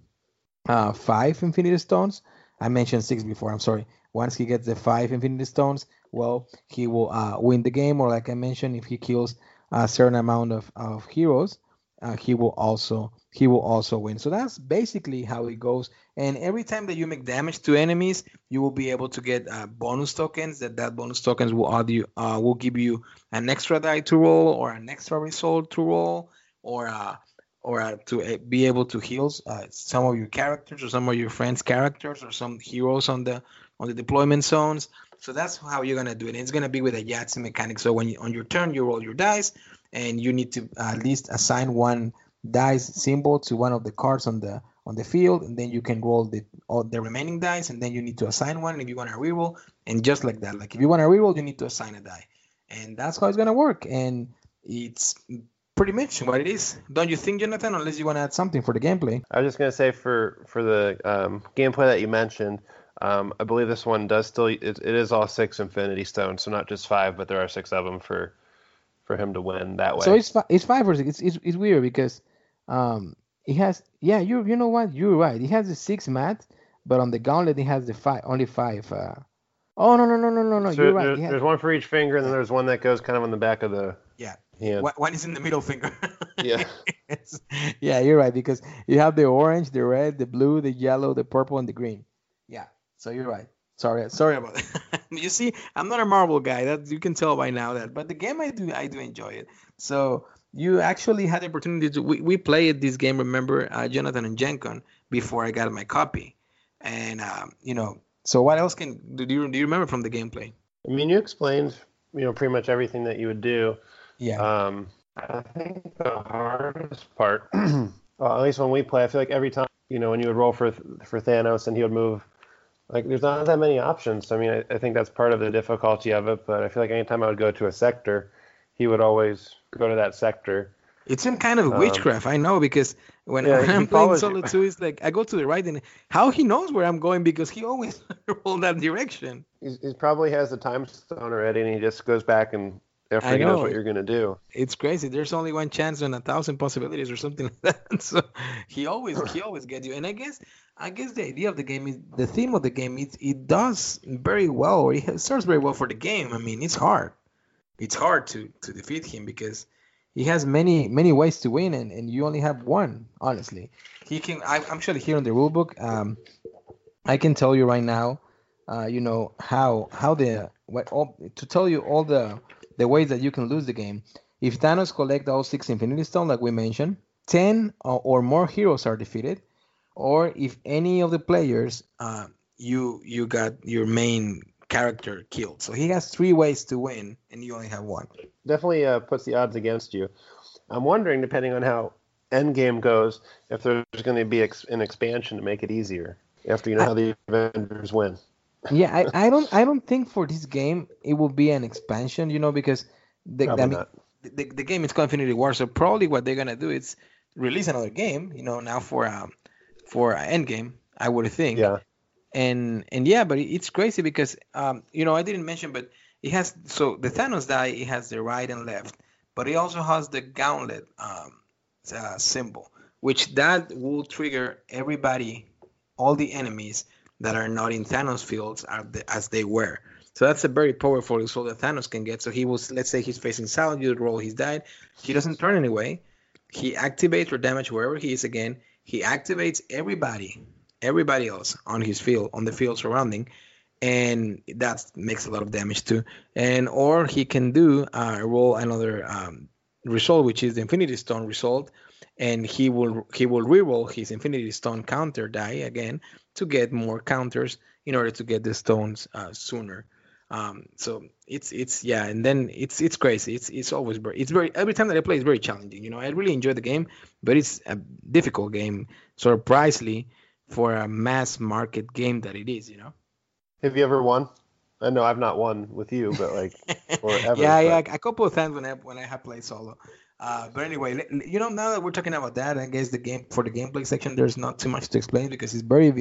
uh, five Infinity Stones, I mentioned six before, I'm sorry. Once he gets the five Infinity Stones, well, he will uh, win the game, or like I mentioned, if he kills a certain amount of, of heroes, uh, he will also he will also win. So that's basically how it goes. And every time that you make damage to enemies, you will be able to get uh, bonus tokens. That that bonus tokens will add you, uh, will give you an extra die to roll, or an extra result to roll, or uh, or uh, to uh, be able to heal uh, some of your characters or some of your friends' characters or some heroes on the on the deployment zones. So that's how you're gonna do it. And it's gonna be with a Yahtzee mechanic. So when you, on your turn you roll your dice, and you need to uh, at least assign one dice symbol to one of the cards on the on the field, and then you can roll the all the remaining dice, and then you need to assign one if you want to reroll, and just like that. Like if you want to reroll, you need to assign a die, and that's how it's gonna work. And it's pretty much what it is, don't you think, Jonathan? Unless you want to add something for the gameplay. I was just gonna say for for the um, gameplay that you mentioned, um, I believe this one does still it, it is all six Infinity Stones, so not just five, but there are six of them for for him to win that way. So it's fi- it's five or six. It's it's, it's weird because. Um, it has, yeah, you you know what? You're right. It has the six mat, but on the gauntlet it has the five, only five. Uh... Oh no no no no no no! So you're right. There's, has... there's one for each finger, and then there's one that goes kind of on the back of the yeah. Hand. One is in the middle finger. Yeah. Yeah, you're right because you have the orange, the red, the blue, the yellow, the purple, and the green. Yeah. So you're right. Sorry, sorry about that. You see, I'm not a Marvel guy. That you can tell by now that. But the game, I do, I do enjoy it. So. You actually had the opportunity to we, – we played this game, remember, uh, Jonathan and GenCon before I got my copy. And, um, you know, so what else can – do you do you remember from the gameplay? I mean, you explained, you know, pretty much everything that you would do. Yeah. Um, I think the hardest part, well, at least when we play, I feel like every time, you know, when you would roll for for Thanos and he would move, like there's not that many options. I mean, I, I think that's part of the difficulty of it, but I feel like anytime I would go to a sector, he would always – go to that sector. It's some kind of um, witchcraft, I know, because when, yeah, when I'm playing Solo two, it's like I go to the right, and how he knows where I'm going because he always rolls that direction. He's, he probably has the time stone already, and he just goes back and after he knows what you're gonna do. It's crazy. There's only one chance and a thousand possibilities, or something like that. So he always he always gets you. And I guess I guess the idea of the game is the theme of the game. It it does very well, or it serves very well for the game. I mean, it's hard. It's hard to, to defeat him because he has many many ways to win, and, and you only have one. Honestly, he can. I, I'm actually here in the rulebook. Um, I can tell you right now. Uh, you know how how the what all, to tell you all the the ways that you can lose the game. If Thanos collect all six Infinity Stones, like we mentioned, ten or more heroes are defeated, or if any of the players, uh, you you got your main character killed. So he has three ways to win, and you only have one. Definitely uh, puts the odds against you. I'm wondering, depending on how Endgame goes, if there's going to be ex- an expansion to make it easier after you know I, how the Avengers win. Yeah, I, I don't I don't think for this game it will be an expansion, you know, because the I mean, the, the game is Infinity War, so probably what they're going to do is release another game, you know, now for um for Endgame, I would think. Yeah. And and yeah, but it's crazy because, um, you know, I didn't mention, but it has, so the Thanos die, it has the right and left, but it also has the gauntlet um, uh, symbol, which that will trigger everybody, all the enemies that are not in Thanos fields are the, as they were. So that's a very powerful result that Thanos can get. So he was, let's say he's facing Sal, you roll his die, he doesn't turn anyway, he activates or damage wherever he is again, he activates everybody. everybody else on his field, on the field surrounding, and that makes a lot of damage too. And or he can do uh, roll another um, result, which is the Infinity Stone result, and he will he will reroll his Infinity Stone counter die again to get more counters in order to get the stones uh, sooner. Um, so it's it's yeah, and then it's it's crazy. It's it's always very, it's very every time that I play, it's very challenging. You know, I really enjoy the game, but it's a difficult game, surprisingly. For a mass market game that it is, you know. Have you ever won? I know I've not won with you, but like, or ever. yeah, but. yeah, a couple of times when I when I have played solo. Uh, but anyway, you know, now that we're talking about that, I guess the game for the gameplay section, there's not too much to explain because it's very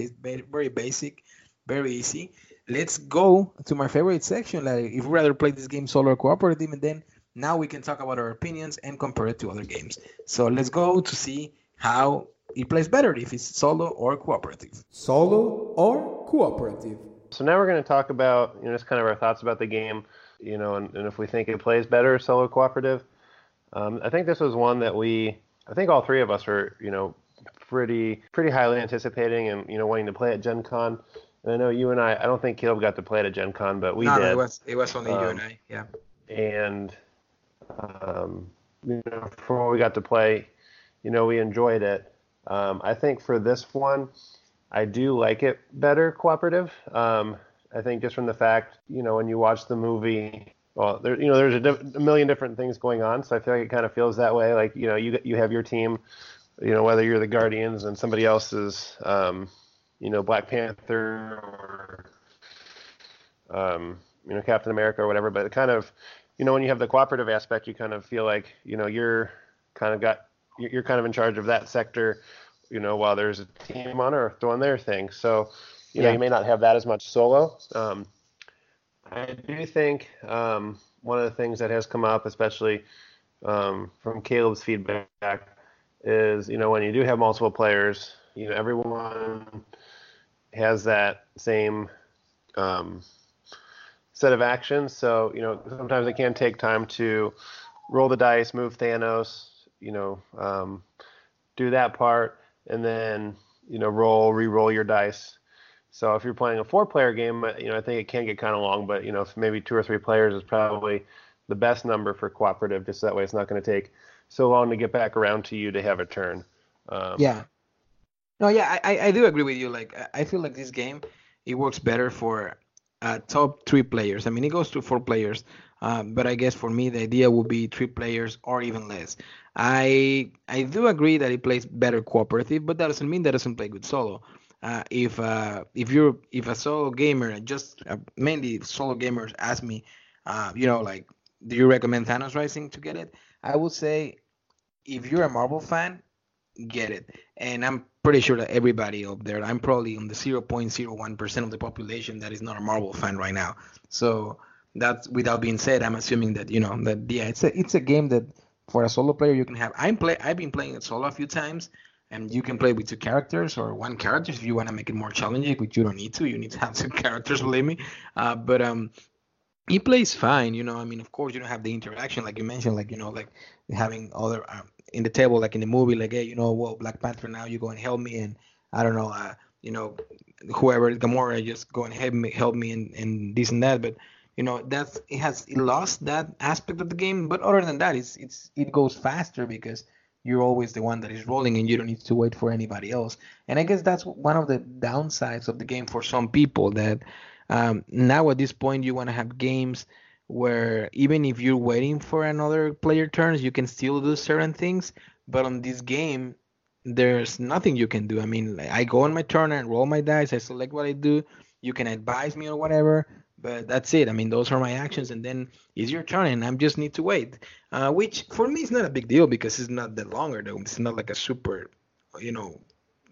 very basic, very easy. Let's go to my favorite section. Like, if we rather play this game solo or cooperative, and then now we can talk about our opinions and compare it to other games. So let's go to see how it plays better if it's solo or cooperative. Solo or cooperative. So now we're going to talk about, you know, just kind of our thoughts about the game, you know, and, and if we think it plays better solo or cooperative. Um, I think this was one that we, I think all three of us were, you know, pretty pretty highly anticipating and, you know, wanting to play at Gen Con. And I know you and I, I don't think Caleb got to play it at Gen Con, but we no, did. No, it was, it was only um, you and I, yeah. And, um, you know, for what we got to play, you know, we enjoyed it. Um, I think for this one, I do like it better cooperative. Um, I think just from the fact, you know, when you watch the movie, well, there, you know, there's a, diff- a million different things going on. So I feel like it kind of feels that way. Like, you know, you you have your team, you know, whether you're the Guardians and somebody else's, um, you know, Black Panther or, um, you know, Captain America or whatever. But it kind of, you know, when you have the cooperative aspect, you kind of feel like, you know, you're kind of got, you're kind of in charge of that sector, you know, while there's a team on Earth doing their thing. So, you yeah. know, you may not have that as much solo. Um, I do think um, one of the things that has come up, especially um, from Caleb's feedback, is, you know, when you do have multiple players, you know, everyone has that same um, set of actions. So, you know, sometimes it can take time to roll the dice, move Thanos, you know, um, do that part and then, you know, roll, re-roll your dice. So if you're playing a four-player game, you know, I think it can get kind of long, but, you know, if maybe two or three players is probably the best number for cooperative, just that way it's not going to take so long to get back around to you to have a turn. Um, yeah. No, yeah, I, I do agree with you. Like, I feel like this game, it works better for uh, top three players. I mean, it goes to four players. Um, but I guess for me, the idea would be three players or even less. I I do agree that it plays better cooperative, but that doesn't mean that it doesn't play good solo. Uh, if uh, if you're if a solo gamer, just uh, mainly solo gamers ask me, uh, you know, like, do you recommend Thanos Rising to get it? I would say if you're a Marvel fan, get it. And I'm pretty sure that everybody up there, I'm probably on the zero point zero one percent of the population that is not a Marvel fan right now. So that's without being said, I'm assuming that, you know, that yeah, it's a it's a game that for a solo player you can have. I'm play I've been playing it solo a few times, and you can play with two characters or one character if you want to make it more challenging, which you don't need to. You need to have two characters, believe me. Uh, but um, it plays fine, you know. I mean, of course, you don't have the interaction, like you mentioned, like, you know, like having other um, in the table, like in the movie, like, hey, you know, well, Black Panther, now you go and help me, and I don't know, uh, you know, whoever, Gamora, just go and help me, help me, and, and this and that. But you know, that's it has it lost that aspect of the game. But other than that, it's it's it goes faster because you're always the one that is rolling, and you don't need to wait for anybody else. And I guess that's one of the downsides of the game for some people, that. Um, now at this point, you want to have games where even if you're waiting for another player turns, you can still do certain things. But on this game, there's nothing you can do. I mean, I go on my turn and roll my dice. I select what I do. You can advise me or whatever, but that's it. I mean, those are my actions, and then it's your turn, and I just need to wait. Uh, which for me is not a big deal because it's not that longer though. It's not like a super, you know,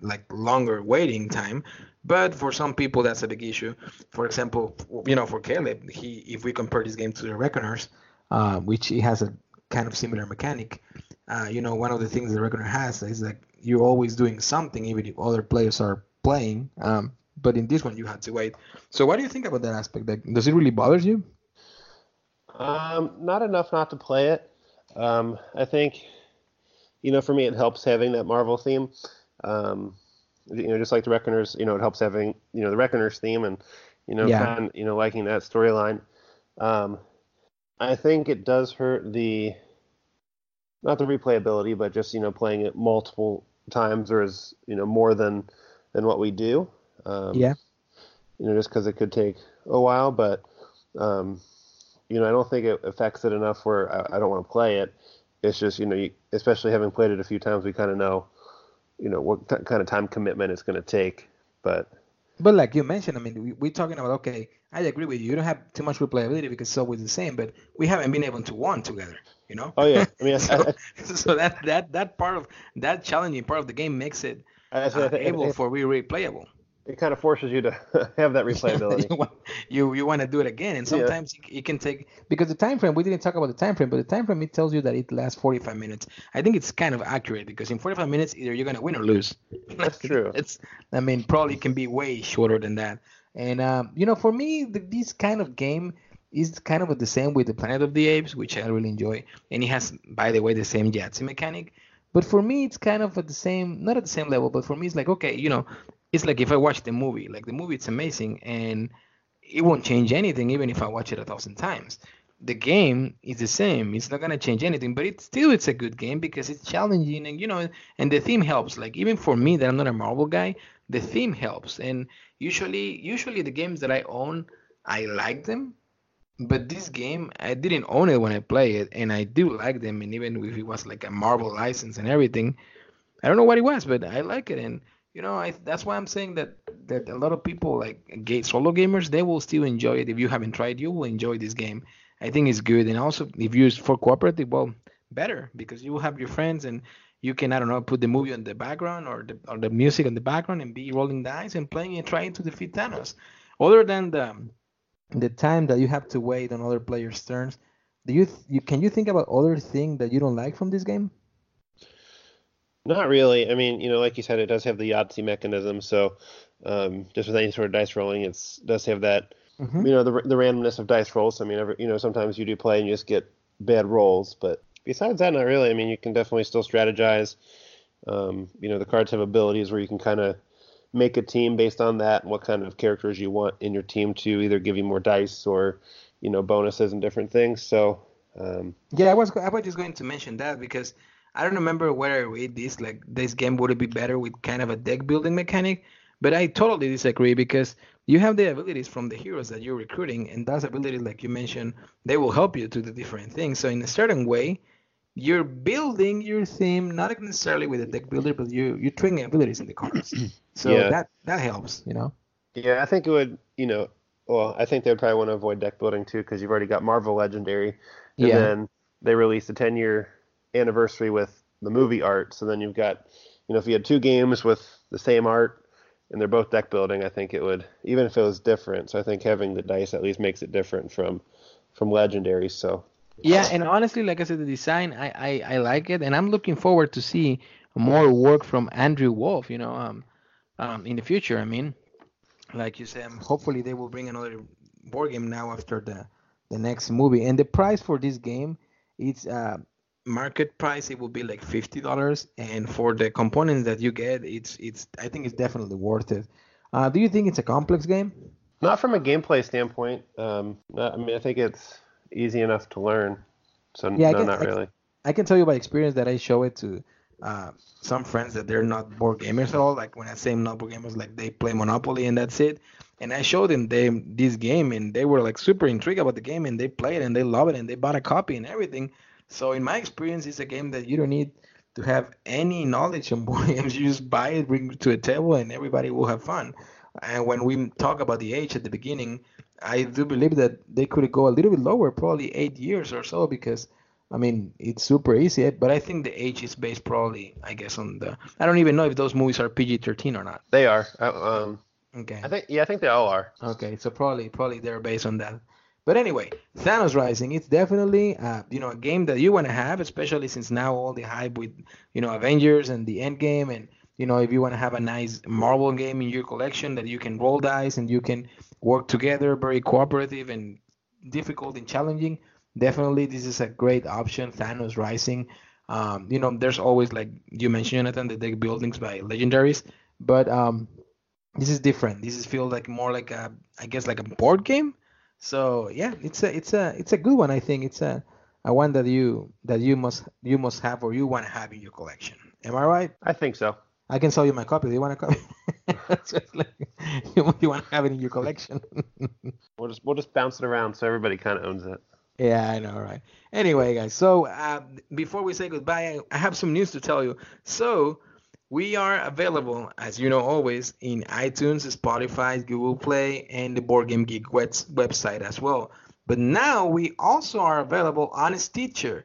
like longer waiting time. But for some people, that's a big issue. For example, you know, for Caleb, he if we compare this game to The Reckoners, uh, which it has a kind of similar mechanic, uh, you know, one of the things The Reckoner has is like you're always doing something, even if other players are playing. Um, but in this one, you had to wait. So what do you think about that aspect? Like, does it really bother you? Um, not enough not to play it. Um, I think, you know, for me, it helps having that Marvel theme. Um You know, just like the Reckoners, you know, it helps having, you know, the Reckoners theme and, you know, yeah. kind of, you know, liking that storyline. Um, I think it does hurt the, not the replayability, but just, you know, playing it multiple times or as, you know, more than, than what we do. Um, yeah. You know, just because it could take a while, but, um, you know, I don't think it affects it enough where I, I don't want to play it. It's just, you know, you, especially having played it a few times, we kind of know, you know, what t- kind of time commitment it's going to take. But but like you mentioned, I mean, we, we're talking about, okay, I agree with you. You don't have too much replayability because it's always the same, but we haven't been able to win together, you know? Oh, yeah. I mean, so I, so that, that, that part of, that challenging part of the game makes it uh, think, able it, it, for replayable. It kind of forces you to have that replayability. you, want, you you want to do it again, and sometimes yeah. it, it can take, because the time frame, we didn't talk about the time frame, but the time frame, it tells you that it lasts forty-five minutes. I think it's kind of accurate, because in forty-five minutes, either you're going to win or lose. That's true. It's, I mean, probably can be way shorter than that. And, um, you know, for me, the, this kind of game is kind of the same with the Planet of the Apes, which I really enjoy. And it has, by the way, the same Yahtzee mechanic. But for me, it's kind of at the same, not at the same level, but for me, it's like, okay, you know, it's like if I watch the movie, like the movie, it's amazing, and it won't change anything even if I watch it a thousand times. The game is the same. It's not going to change anything, but it's still, it's a good game because it's challenging, and, you know, and the theme helps. Like, even for me that I'm not a Marvel guy, the theme helps. And usually, usually the games that I own, I like them, but this game, I didn't own it when I play it, and I do like them. And even if it was like a Marvel license and everything, I don't know what it was, but I like it. And you know, I, that's why I'm saying that, that a lot of people, like gay solo gamers, they will still enjoy it. If you haven't tried, you will enjoy this game. I think it's good. And also, if you're for cooperative, well, better, because you will have your friends and you can, I don't know, put the movie on the background or the, or the music on the background and be rolling dice and playing and trying to defeat Thanos. Other than the the time that you have to wait on other players' turns, do you, th- you can you think about other things that you don't like from this game? Not really. I mean, you know, like you said, it does have the Yahtzee mechanism. So um, just with any sort of dice rolling, it does have that, mm-hmm. you know, the the randomness of dice rolls. I mean, every, you know, sometimes you do play and you just get bad rolls. But besides that, not really. I mean, you can definitely still strategize. Um, you know, the cards have abilities where you can kind of make a team based on that and what kind of characters you want in your team to either give you more dice or, you know, bonuses and different things. So, um, yeah, I was, I was just going to mention that because I don't remember where I read this, like this game would be better with kind of a deck building mechanic, but I totally disagree because you have the abilities from the heroes that you're recruiting, and those abilities, like you mentioned, they will help you to do different things. So in a certain way, you're building your theme, not necessarily with a deck builder, but you, you're trading abilities in the cards. So yeah. that, that helps, you know? Yeah, I think it would, you know, well, I think they would probably want to avoid deck building too, because you've already got Marvel Legendary, and yeah. then they released a ten-year anniversary with the movie art, so then you've got, you know, if you had two games with the same art and they're both deck building, I think it would, even if it was different. So I think having the dice at least makes it different from from Legendary. So yeah, and honestly, like I said, the design, I I, I like it, and I'm looking forward to see more work from Andrew Wolf, you know, um, um in the future. I mean, like you said, hopefully they will bring another board game now after the the next movie. And the price for this game, it's uh, market price. It will be like fifty dollars, and for the components that you get, it's it's. I think it's definitely worth it. Uh, do you think it's a complex game? Not from a gameplay standpoint. Um, I mean, I think it's easy enough to learn. So yeah, no, I guess, not really. I, I can tell you by experience that I show it to uh, some friends that they're not board gamers at all. Like when I say not board gamers, like they play Monopoly and that's it. And I showed them they, this game, and they were like super intrigued about the game, and they played and they love it, and they bought a copy and everything. So in my experience, it's a game that you don't need to have any knowledge on board games. You just buy it, bring it to a table, and everybody will have fun. And when we talk about the age at the beginning, I do believe that they could go a little bit lower, probably eight years or so, because, I mean, it's super easy. But I think the age is based probably, I guess, on the... I don't even know if those movies are P G thirteen or not. They are. I, um, okay. I think, yeah, I think they all are. Okay, so probably probably they're based on that. But anyway, Thanos Rising, it's definitely uh, you know, a game that you want to have, especially since now all the hype with, you know, Avengers and the Endgame, and, you know, if you want to have a nice Marvel game in your collection that you can roll dice and you can work together, very cooperative and difficult and challenging, definitely this is a great option, Thanos Rising. Um, you know, there's always, like you mentioned, Jonathan, the deck buildings by legendaries, but um, this is different. This is feel like more like a, I guess, like a board game. So yeah, it's a it's a it's a good one. I think it's a, a one that you that you must you must have or you want to have in your collection. Am I right? I think so. I can sell you my copy. Do you want a copy? Like, you, you want to have it in your collection. we'll just we'll just bounce it around so everybody kind of owns it. Yeah, I know, right? Anyway, guys. So uh, before we say goodbye, I have some news to tell you. So we are available, as you know, always in iTunes, Spotify, Google Play, and the Board Game Geek web- website as well. But now we also are available on Stitcher.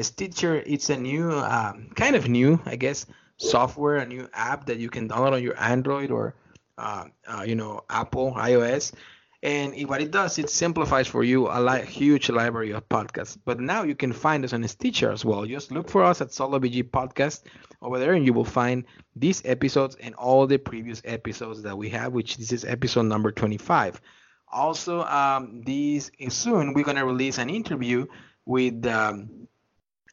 Stitcher, it's a new, um, kind of new, I guess, software, a new app that you can download on your Android or uh, uh, you know, Apple, iOS. And what it does, it simplifies for you a li- huge library of podcasts. But now you can find us on Stitcher as well. Just look for us at Solo B G Podcast over there, and you will find these episodes and all the previous episodes that we have, which this is episode number twenty-five. Also, um, these soon we're going to release an interview with um,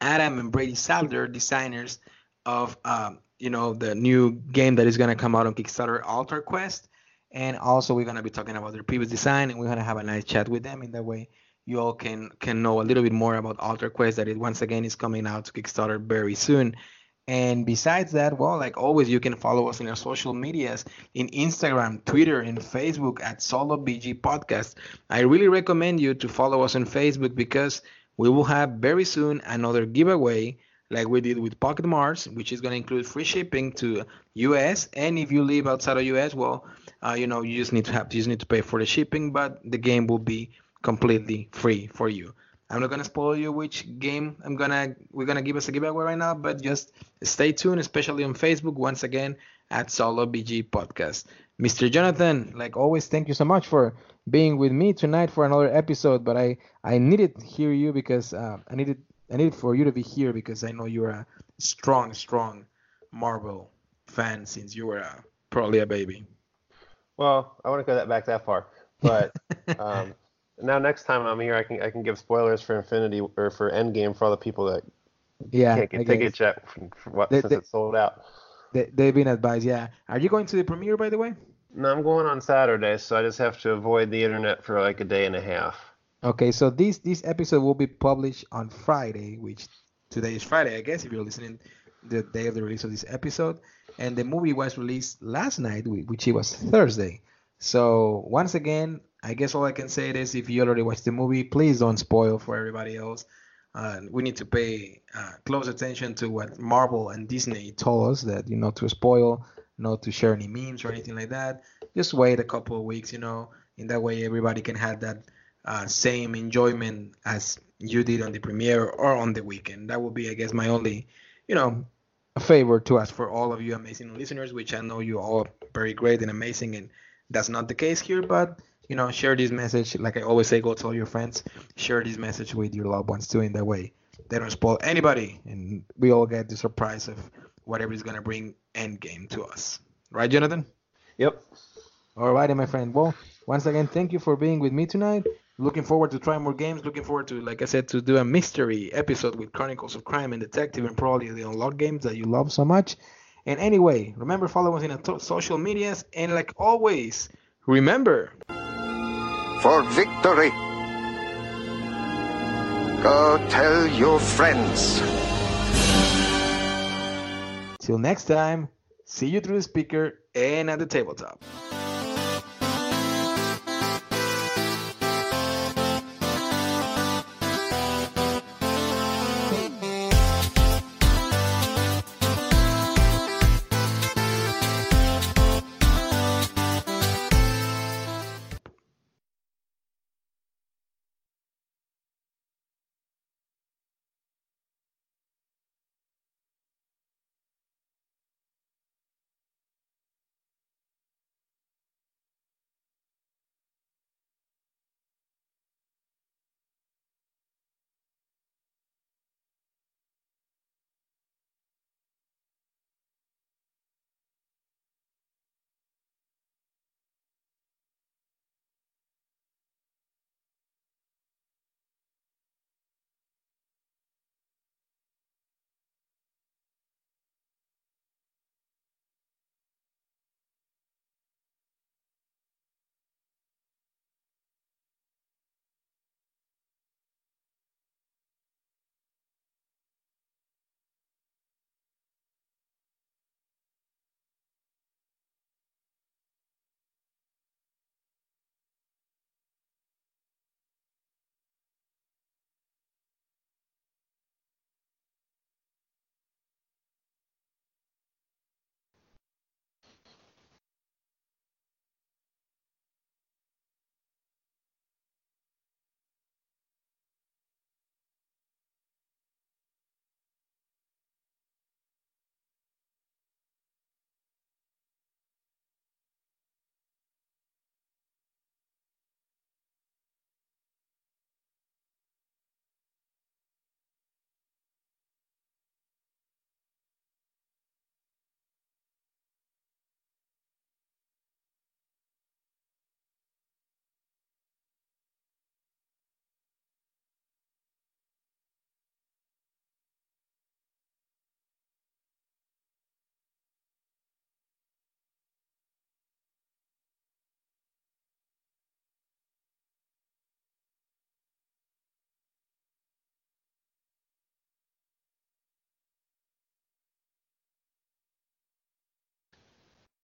Adam and Brady Salder, designers of um, you know, the new game that is going to come out on Kickstarter, Alter Quest. And also we're going to be talking about their previous design, and we're going to have a nice chat with them. In that way, you all can can know a little bit more about Alter Quest, that it once again is coming out to Kickstarter very soon. And besides that, well, like always, you can follow us in our social medias, in Instagram, Twitter, and Facebook at Solo B G Podcast. I really recommend you to follow us on Facebook, because we will have very soon another giveaway like we did with Pocket Mars, which is going to include free shipping to U S. And if you live outside of U S, well, uh, you know, you just need to have, you just need to pay for the shipping, but the game will be completely free for you. I'm not going to spoil you which game I'm going to, we're going to give us a giveaway right now, but just stay tuned, especially on Facebook, once again, at Solo B G Podcast. Mister Jonathan, like always, thank you so much for being with me tonight for another episode, but I, I needed to hear you because uh, I needed I need for you to be here, because I know you're a strong, strong Marvel fan since you were a, probably a baby. Well, I wouldn't go that back that far, but um, now next time I'm here, I can I can give spoilers for Infinity or for Endgame for all the people that yeah, can't get tickets yet since they, it's sold out. They, they've been advised, yeah. Are you going to the premiere, by the way? No, I'm going on Saturday, so I just have to avoid the internet for like a day and a half. Okay, so this this episode will be published on Friday, which today is Friday, I guess, if you're listening, the day of the release of this episode. And the movie was released last night, which it was Thursday. So once again, I guess all I can say is, if you already watched the movie, please don't spoil for everybody else. Uh, we need to pay uh, close attention to what Marvel and Disney told us, that, you know, to spoil, not to share any memes or anything like that. Just wait a couple of weeks, you know, in that way everybody can have that Uh, same enjoyment as you did on the premiere or on the weekend. That would be, I guess, my only, you know, favor to ask for all of you amazing listeners, which I know you all are very great and amazing, and that's not the case here. But, you know, share this message. Like I always say, go tell your friends, share this message with your loved ones too. In that way, they don't spoil anybody, and we all get the surprise of whatever is going to bring Endgame to us. Right, Jonathan? Yep. All righty, my friend. Well, once again, thank you for being with me tonight. Looking forward to trying more games. Looking forward to, like I said, to do a mystery episode with Chronicles of Crime and Detective and probably the Unlock games that you love so much. And anyway, remember, follow us in our social medias. And like always, remember... for victory, go tell your friends. Till next time, see you through the speaker and at the tabletop.